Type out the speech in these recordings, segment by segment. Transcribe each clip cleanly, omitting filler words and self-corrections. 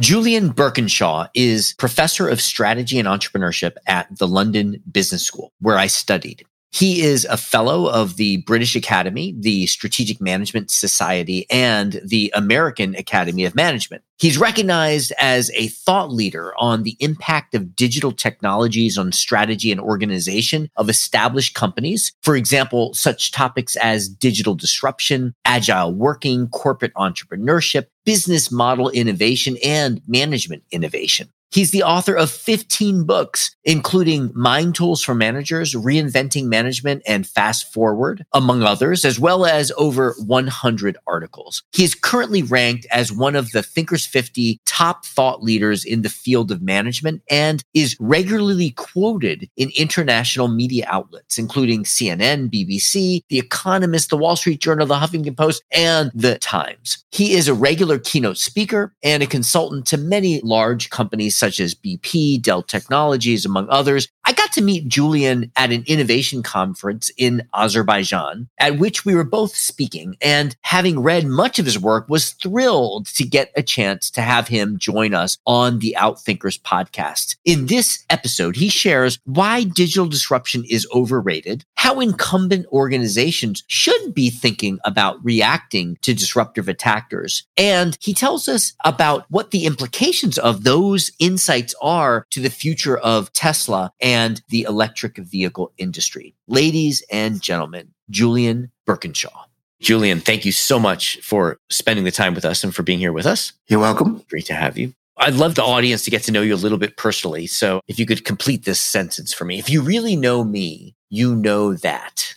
Julian Birkinshaw is professor of strategy and entrepreneurship at the London Business School, where I studied. He is a fellow of the British Academy, the Strategic Management Society, and the American Academy of Management. He's recognized as a thought leader on the impact of digital technologies on strategy and organization of established companies. For example, such topics as digital disruption, agile working, corporate entrepreneurship, business model innovation, and management innovation. He's the author of 15 books, including Mindtools for Managers, Reinventing Management, and Fast Forward, among others, as well as over 100 articles. He is currently ranked as one of the Thinkers 50 top thought leaders in the field of management and is regularly quoted in international media outlets, including CNN, BBC, The Economist, The Wall Street Journal, The Huffington Post, and The Times. He is a regular keynote speaker and a consultant to many large companies such as BP, Dell Technologies, among others. I got to meet Julian at an innovation conference in Azerbaijan, at which we were both speaking, and having read much of his work, was thrilled to get a chance to have him join us on the Outthinkers podcast. In this episode, he shares why digital disruption is overrated, how incumbent organizations should be thinking about reacting to disruptive attackers, and he tells us about what the implications of those insights are to the future of Tesla and the electric vehicle industry. Ladies and gentlemen, Julian Birkinshaw. Julian, thank you so much for spending the time with us and for being here with us. You're welcome. Great to have you. I'd love the audience to get to know you a little bit personally. So if you could complete this sentence for me. If you really know me, you know that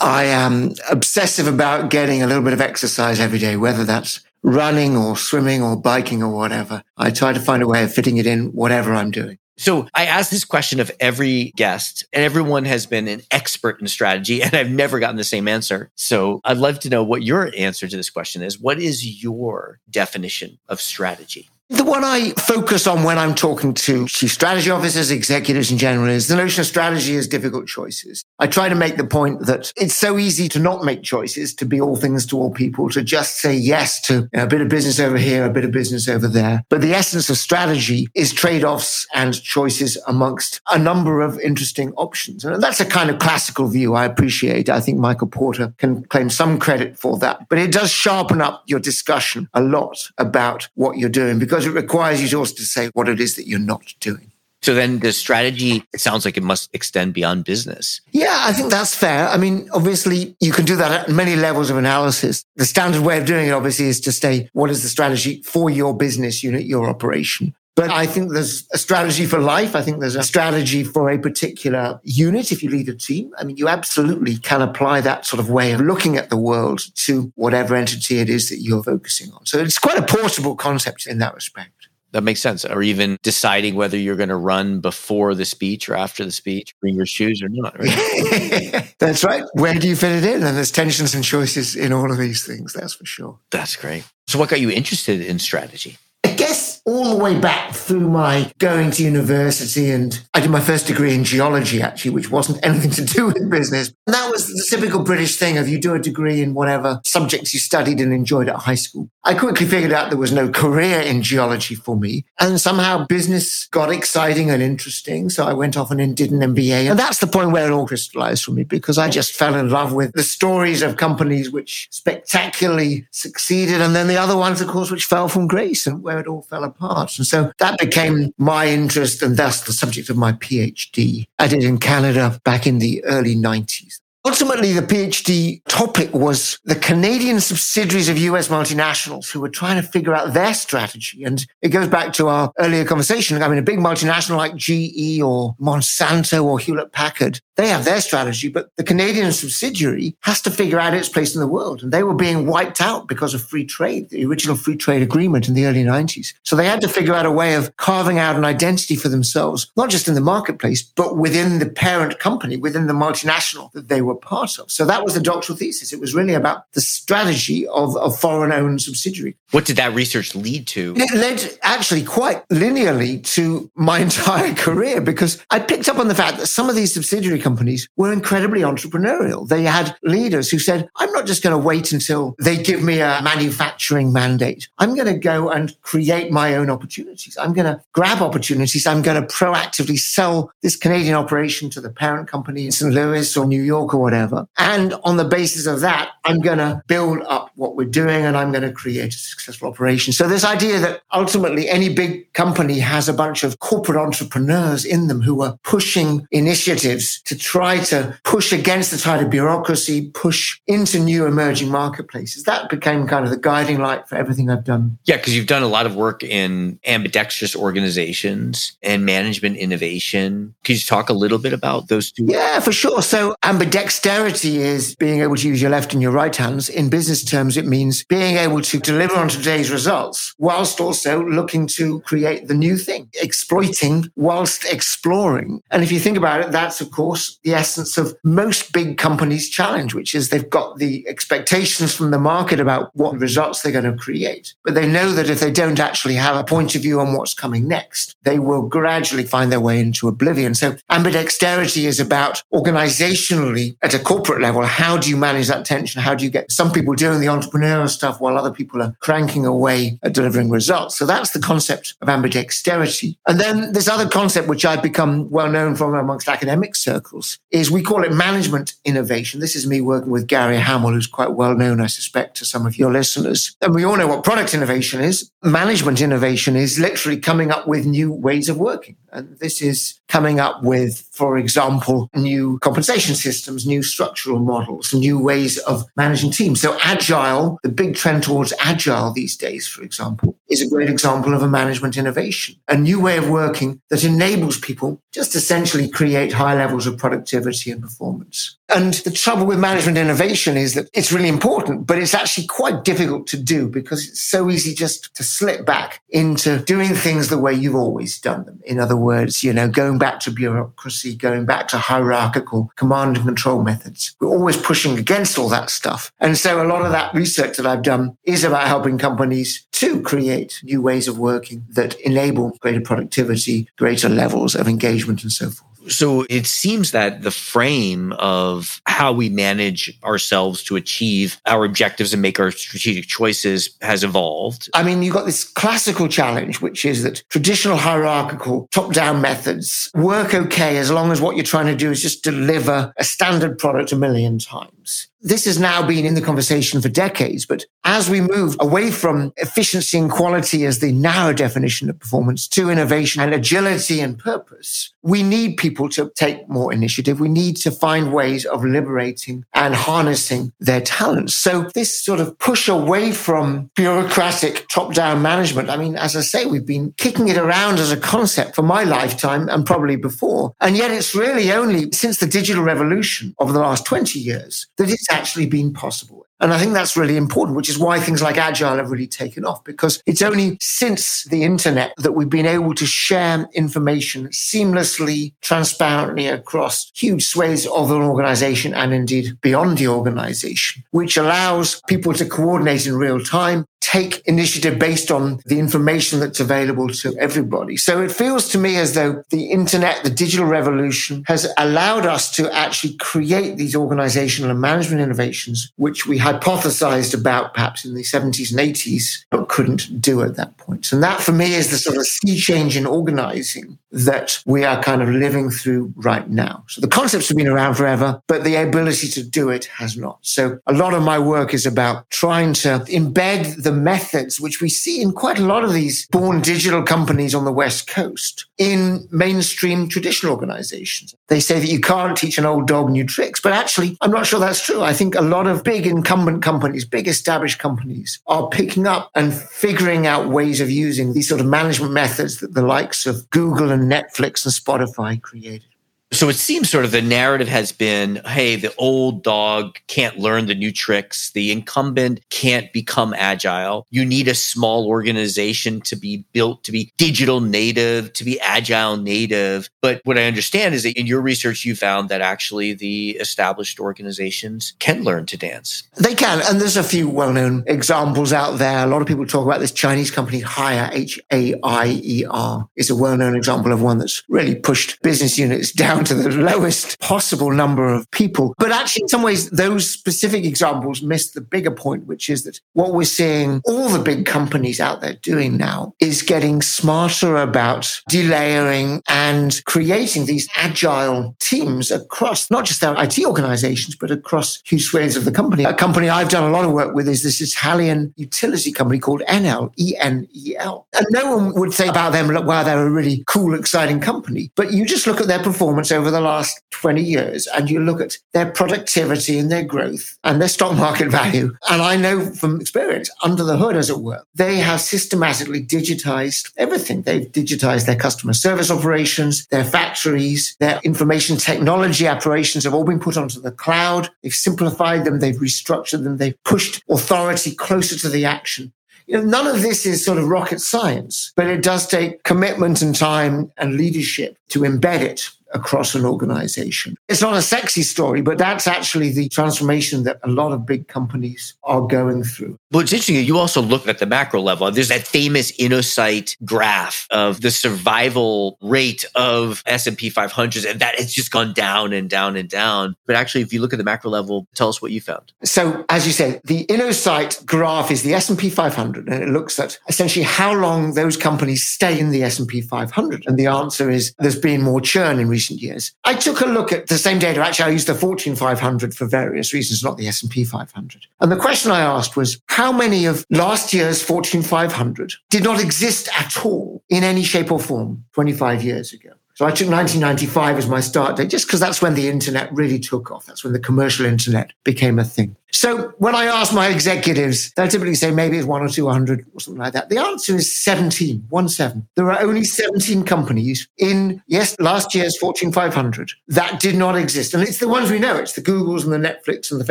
I am obsessive about getting a little bit of exercise every day, whether that's running or swimming or biking or whatever. I try to find a way of fitting it in whatever I'm doing. So I asked this question of every guest, and everyone has been an expert in strategy, and I've never gotten the same answer. So I'd love to know what your answer to this question is. What is your definition of strategy? The one I focus on when I'm talking to chief strategy officers, executives in general, is the notion of strategy as difficult choices. I try to make the point that it's so easy to not make choices, to be all things to all people, to just say yes to a bit of business over here, a bit of business over there. But the essence of strategy is trade-offs and choices amongst a number of interesting options. And that's a kind of classical view I appreciate. I think Michael Porter can claim some credit for that. But it does sharpen up your discussion a lot about what you're doing, because it requires you to also say what it is that you're not doing. So then the strategy, it sounds like it must extend beyond business. Yeah, I think that's fair. I mean, obviously, you can do that at many levels of analysis. The standard way of doing it, obviously, is to say, what is the strategy for your business unit, your operation? But I think there's a strategy for life. I think there's a strategy for a particular unit if you lead a team. I mean, you absolutely can apply that sort of way of looking at the world to whatever entity it is that you're focusing on. So it's quite a portable concept in that respect. That makes sense. Or even deciding whether you're going to run before the speech or after the speech, bring your shoes or not. Right? That's right. Where do you fit it in? And there's tensions and choices in all of these things, that's for sure. That's great. So what got you interested in strategy? I guess all the way back through my going to university, and I did my first degree in geology, actually, which wasn't anything to do with business. And that was the typical British thing of you do a degree in whatever subjects you studied and enjoyed at high school. I quickly figured out there was no career in geology for me. And somehow business got exciting and interesting. So I went off and did an MBA. And that's the point where it all crystallized for me, because I just fell in love with the stories of companies which spectacularly succeeded. And then the other ones, of course, which fell from grace and where it all fell apart. And so that became my interest, and thus the subject of my PhD. I did in Canada back in the early 90s. Ultimately, the PhD topic was the Canadian subsidiaries of US multinationals who were trying to figure out their strategy. And it goes back to our earlier conversation. I mean, a big multinational like GE or Monsanto or Hewlett-Packard They have their strategy, but the Canadian subsidiary has to figure out its place in the world. And they were being wiped out because of free trade, the original free trade agreement in the early 90s. So they had to figure out a way of carving out an identity for themselves, not just in the marketplace, but within the parent company, within the multinational that they were part of. So that was the doctoral thesis. It was really about the strategy of a foreign-owned subsidiary. What did that research lead to? It led actually quite linearly to my entire career, because I picked up on the fact that some of these subsidiary companies were incredibly entrepreneurial. They had leaders who said, I'm not just going to wait until they give me a manufacturing mandate. I'm going to go and create my own opportunities. I'm going to grab opportunities. I'm going to proactively sell this Canadian operation to the parent company in St. Louis or New York or whatever. And on the basis of that, I'm going to build up what we're doing and I'm going to create a successful operation. So this idea that ultimately any big company has a bunch of corporate entrepreneurs in them who are pushing initiatives to try to push against the tide of bureaucracy, push into new emerging marketplaces. That became kind of the guiding light for everything I've done. Yeah, because you've done a lot of work in ambidextrous organizations and management innovation. Could you talk a little bit about those two? Yeah, for sure. So ambidexterity is being able to use your left and your right hands. In business terms, it means being able to deliver on today's results whilst also looking to create the new thing, exploiting whilst exploring. And if you think about it, that's, of course, the essence of most big companies' challenge, which is they've got the expectations from the market about what results they're going to create. But they know that if they don't actually have a point of view on what's coming next, they will gradually find their way into oblivion. So ambidexterity is about organizationally at a corporate level, how do you manage that tension? How do you get some people doing the entrepreneurial stuff while other people are cranking away at delivering results? So that's the concept of ambidexterity. And then this other concept, which I've become well known from amongst academic circles, is we call it management innovation. This is me working with Gary Hamel, who's quite well known, I suspect, to some of your listeners. And we all know what product innovation is. Management innovation is literally coming up with new ways of working. And this is coming up with, for example, new compensation systems, new structural models, new ways of managing teams. So agile, the big trend towards agile these days, for example, is a great example of a management innovation, a new way of working that enables people just essentially create high levels of productivity and performance. And the trouble with management innovation is that it's really important, but it's actually quite difficult to do because it's so easy just to slip back into doing things the way you've always done them. In other words, you know, going back to bureaucracy, going back to hierarchical command and control methods. We're always pushing against all that stuff. And so a lot of that research that I've done is about helping companies to create new ways of working that enable greater productivity, greater levels of engagement and so forth. So it seems that the frame of how we manage ourselves to achieve our objectives and make our strategic choices has evolved. I mean, you've got this classical challenge, which is that traditional hierarchical top-down methods work okay as long as what you're trying to do is just deliver a standard product a million times. This has now been in the conversation for decades, but as we move away from efficiency and quality as the narrow definition of performance to innovation and agility and purpose, we need people to take more initiative. We need to find ways of liberating and harnessing their talents. So this sort of push away from bureaucratic top-down management, I mean, as I say, we've been kicking it around as a concept for my lifetime and probably before. And yet it's really only since the digital revolution of the last 20 years that it's actually been possible. And I think that's really important, which is why things like Agile have really taken off, because it's only since the internet that we've been able to share information seamlessly, transparently across huge swathes of an organization and indeed beyond the organization, which allows people to coordinate in real time, take initiative based on the information that's available to everybody. So it feels to me as though the internet, the digital revolution, has allowed us to actually create these organizational and management innovations, which we hypothesized about perhaps in the 70s and 80s, but couldn't do at that point. And that for me is the sort of sea change in organizing that we are kind of living through right now. So the concepts have been around forever, but the ability to do it has not. So a lot of my work is about trying to embed the methods, which we see in quite a lot of these born digital companies on the West Coast, in mainstream traditional organizations. They say that you can't teach an old dog new tricks, but actually, I'm not sure that's true. I think a lot of big incumbent companies, big established companies, are picking up and figuring out ways of using these sort of management methods that the likes of Google and Netflix and Spotify created. So it seems sort of the narrative has been, hey, the old dog can't learn the new tricks. The incumbent can't become agile. You need a small organization to be built, to be digital native, to be agile native. But what I understand is that in your research, you found that actually the established organizations can learn to dance. They can. And there's a few well-known examples out there. A lot of people talk about this Chinese company, Haier, H-A-I-E-R. It's a well-known example of one that's really pushed business units down to the lowest possible number of people. But actually, in some ways, those specific examples miss the bigger point, which is that what we're seeing all the big companies out there doing now is getting smarter about delayering and creating these agile teams across not just their IT organizations, but across huge swathes of the company. A company I've done a lot of work with is this Italian utility company called Enel, E-N-E-L. And no one would think about them, look, wow, they're a really cool, exciting company. But you just look at their performance over the last 20 years and you look at their productivity and their growth and their stock market value. And I know from experience, under the hood, as it were, they have systematically digitized everything. They've digitized their customer service operations, their factories, their information technology operations have all been put onto the cloud. They've simplified them. They've restructured them. They've pushed authority closer to the action. You know, none of this is sort of rocket science, but it does take commitment and time and leadership to embed it across an organization. It's not a sexy story, but that's actually the transformation that a lot of big companies are going through. Well, it's interesting. You also look at the macro level. There's that famous InnoSight graph of the survival rate of S&P 500, and that it's just gone down and down and down. But actually, if you look at the macro level, tell us what you found. So as you say, the InnoSight graph is the S&P 500, and it looks at essentially how long those companies stay in the S&P 500. And the answer is there's been more churn in recent years. I took a look at the same data. Actually, I used the Fortune 500 for various reasons, not the S&P 500. And the question I asked was, how many of last year's Fortune 500 did not exist at all in any shape or form 25 years ago? So I took 1995 as my start date, just because that's when the internet really took off. That's when the commercial internet became a thing. So when I ask my executives, they'll typically say maybe it's 100 or 200 or something like that. The answer is 17, 1-7. There are only 17 companies in, yes, last year's Fortune 500 that did not exist. And it's the ones we know. It's the Googles and the Netflix and the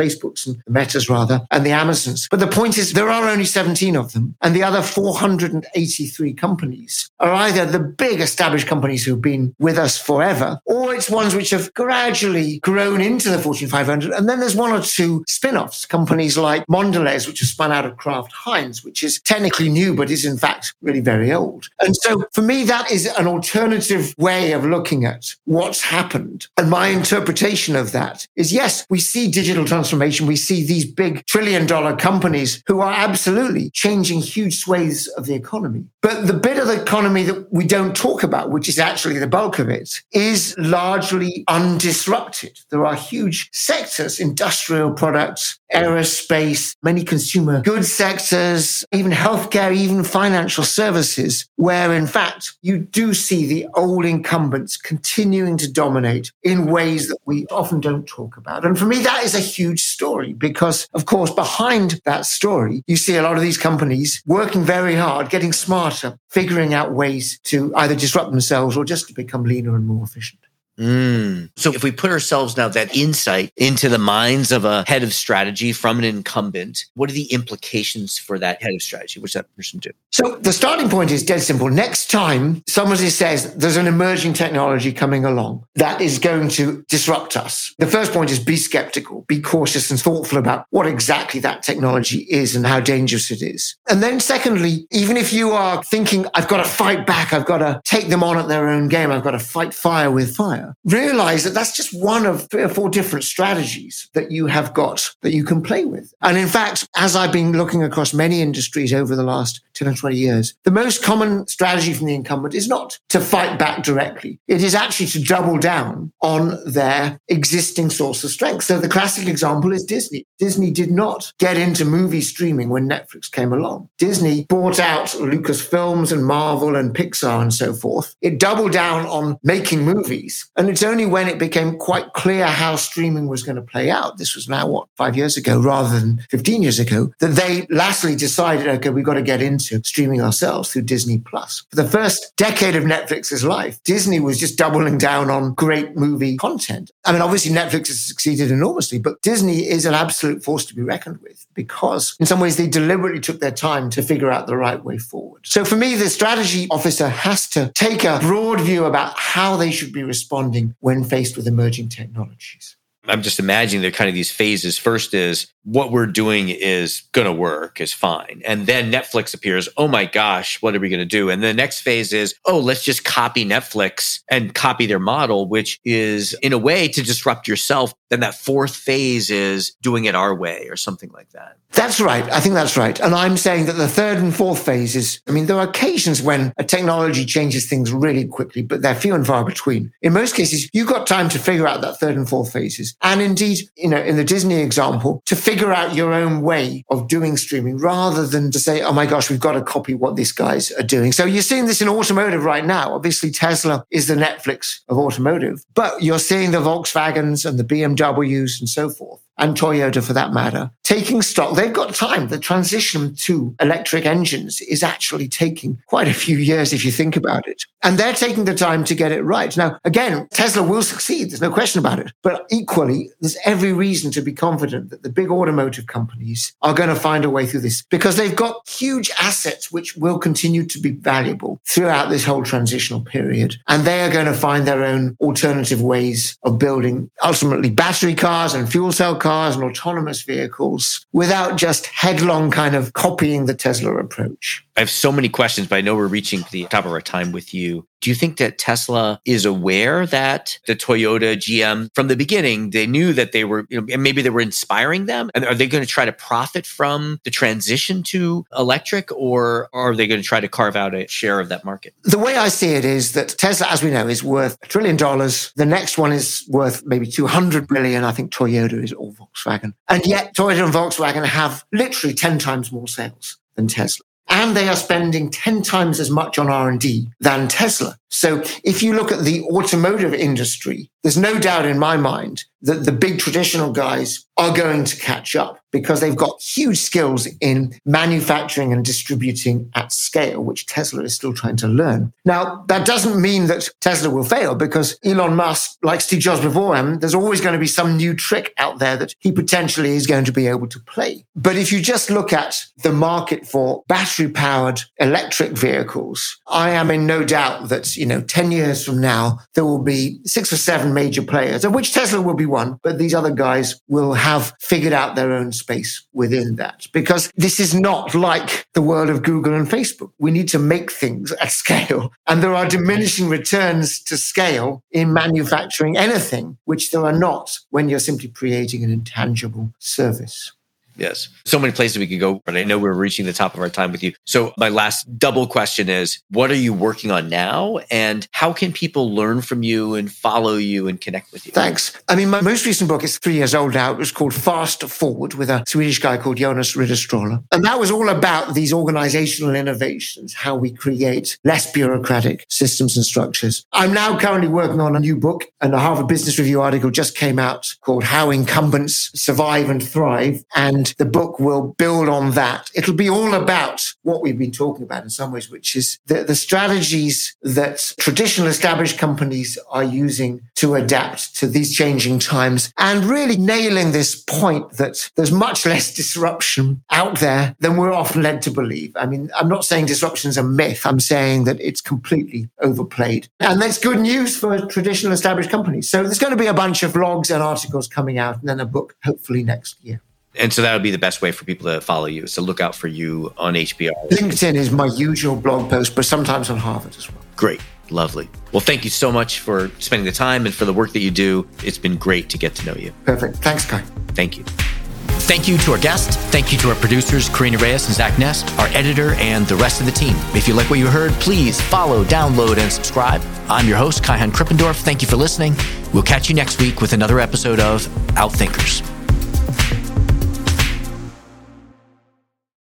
Facebooks and the Metas rather, and the Amazons. But the point is there are only 17 of them. And the other 483 companies are either the big established companies who've been with us forever, or it's ones which have gradually grown into the Fortune 500. And then there's one or two spin-offs. Companies like Mondelez, which was spun out of Kraft Heinz, which is technically new, but is in fact really very old. And so for me, that is an alternative way of looking at what's happened. And my interpretation of that is, yes, we see digital transformation. We see these big trillion-dollar companies who are absolutely changing huge swathes of the economy. But the bit of the economy that we don't talk about, which is actually the bulk of it, is largely undisrupted. There are huge sectors, industrial products, aerospace, many consumer goods sectors, even healthcare, even financial services, where in fact you do see the old incumbents continuing to dominate in ways that we often don't talk about. And for me, that is a huge story because, of course, behind that story, you see a lot of these companies working very hard, getting smarter, figuring out ways to either disrupt themselves or just to become leaner and more efficient. So if we put ourselves now that insight into the minds of a head of strategy from an incumbent, what are the implications for that head of strategy? What's that person do? So the starting point is dead simple. Next time somebody says there's an emerging technology coming along that is going to disrupt us, the first point is be skeptical, be cautious and thoughtful about what exactly that technology is and how dangerous it is. And then secondly, even if you are thinking, I've got to fight back, I've got to take them on at their own game, I've got to fight fire with fire, realize that that's just one of 3 or 4 different strategies that you have got that you can play with. And in fact, as I've been looking across many industries over the last 10 or 20 years, the most common strategy from the incumbent is not to fight back directly. It is actually to double down on their existing source of strength. So the classic example is Disney. Disney did not get into movie streaming when Netflix came along. Disney bought out Lucasfilms and Marvel and Pixar and so forth. It doubled down on making movies. And it's only when it became quite clear how streaming was going to play out, this was now, 5 years ago rather than 15 years ago, that they lastly decided, okay, we've got to get into you know, streaming ourselves through Disney+. For the first decade of Netflix's life, Disney was just doubling down on great movie content. I mean, obviously, Netflix has succeeded enormously, but Disney is an absolute force to be reckoned with because in some ways they deliberately took their time to figure out the right way forward. So for me, the strategy officer has to take a broad view about how they should be responding when faced with emerging technologies. I'm just imagining there are kind of these phases. First is, what we're doing is going to work, is fine. And then Netflix appears, oh my gosh, what are we going to do? And the next phase is, oh, let's just copy Netflix and copy their model, which is in a way to disrupt yourself. Then that fourth phase is doing it our way or something like that. That's right. I think that's right. And I'm saying that the third and fourth phase is, I mean, there are occasions when a technology changes things really quickly, but they're few and far between. In most cases, you've got time to figure out that third and fourth phases. And indeed, you know, in the Disney example, to figure out your own way of doing streaming rather than to say, oh my gosh, we've got to copy what these guys are doing. So you're seeing this in automotive right now. Obviously, Tesla is the Netflix of automotive, but you're seeing the Volkswagens and the BMWs and so forth, and Toyota for that matter, taking stock. They've got time. The transition to electric engines is actually taking quite a few years if you think about it. And they're taking the time to get it right. Now, again, Tesla will succeed. There's no question about it. But equally, there's every reason to be confident that the big automotive companies are going to find a way through this because they've got huge assets which will continue to be valuable throughout this whole transitional period. And they are going to find their own alternative ways of building ultimately battery cars and fuel cell cars and autonomous vehicles without just headlong kind of copying the Tesla approach. I have so many questions, but I know we're reaching the top of our time with you. Do you think that Tesla is aware that the Toyota GM, from the beginning, they knew that they were, you know, and maybe they were inspiring them? And are they going to try to profit from the transition to electric, or are they going to try to carve out a share of that market? The way I see it is that Tesla, as we know, is worth $1 trillion. The next one is worth maybe 200 billion. I think Toyota is all Volkswagen. And yet Toyota and Volkswagen have literally 10 times more sales than Tesla. And they are spending 10 times as much on R&D than Tesla. So if you look at the automotive industry, there's no doubt in my mind that the big traditional guys are going to catch up because they've got huge skills in manufacturing and distributing at scale, which Tesla is still trying to learn. Now, that doesn't mean that Tesla will fail because Elon Musk, like Steve Jobs before him, there's always going to be some new trick out there that he potentially is going to be able to play. But if you just look at the market for battery-powered electric vehicles, I am in no doubt that, you know, 10 years from now, there will be 6 or 7 major players, of which Tesla will be one, but these other guys will have figured out their own space within that. Because this is not like the world of Google and Facebook. We need to make things at scale. And there are diminishing returns to scale in manufacturing anything, which there are not when you're simply creating an intangible service. Yes. So many places we could go, but I know we're reaching the top of our time with you. So my last double question is, what are you working on now? And how can people learn from you and follow you and connect with you? Thanks. I mean, my most recent book is 3 years old now. It was called Fast Forward with a Swedish guy called Jonas Ridderstråler. And that was all about these organizational innovations, how we create less bureaucratic systems and structures. I'm now currently working on a new book, and a Harvard Business Review article just came out called How Incumbents Survive and Thrive. And the book will build on that. It'll be all about what we've been talking about in some ways, which is the strategies that traditional established companies are using to adapt to these changing times and really nailing this point that there's much less disruption out there than we're often led to believe. I mean, I'm not saying disruption is a myth. I'm saying that it's completely overplayed. And that's good news for traditional established companies. So there's going to be a bunch of blogs and articles coming out and then a book hopefully next year. And so that would be the best way for people to follow you. So look out for you on HBR. LinkedIn is my usual blog post, but sometimes on Harvard as well. Great. Lovely. Well, thank you so much for spending the time and for the work that you do. It's been great to get to know you. Perfect. Thanks, Kai. Thank you. Thank you to our guests. Thank you to our producers, Karina Reyes and Zach Ness, our editor, and the rest of the team. If you like what you heard, please follow, download, and subscribe. I'm your host, Kaihan Krippendorff. Thank you for listening. We'll catch you next week with another episode of Outthinkers.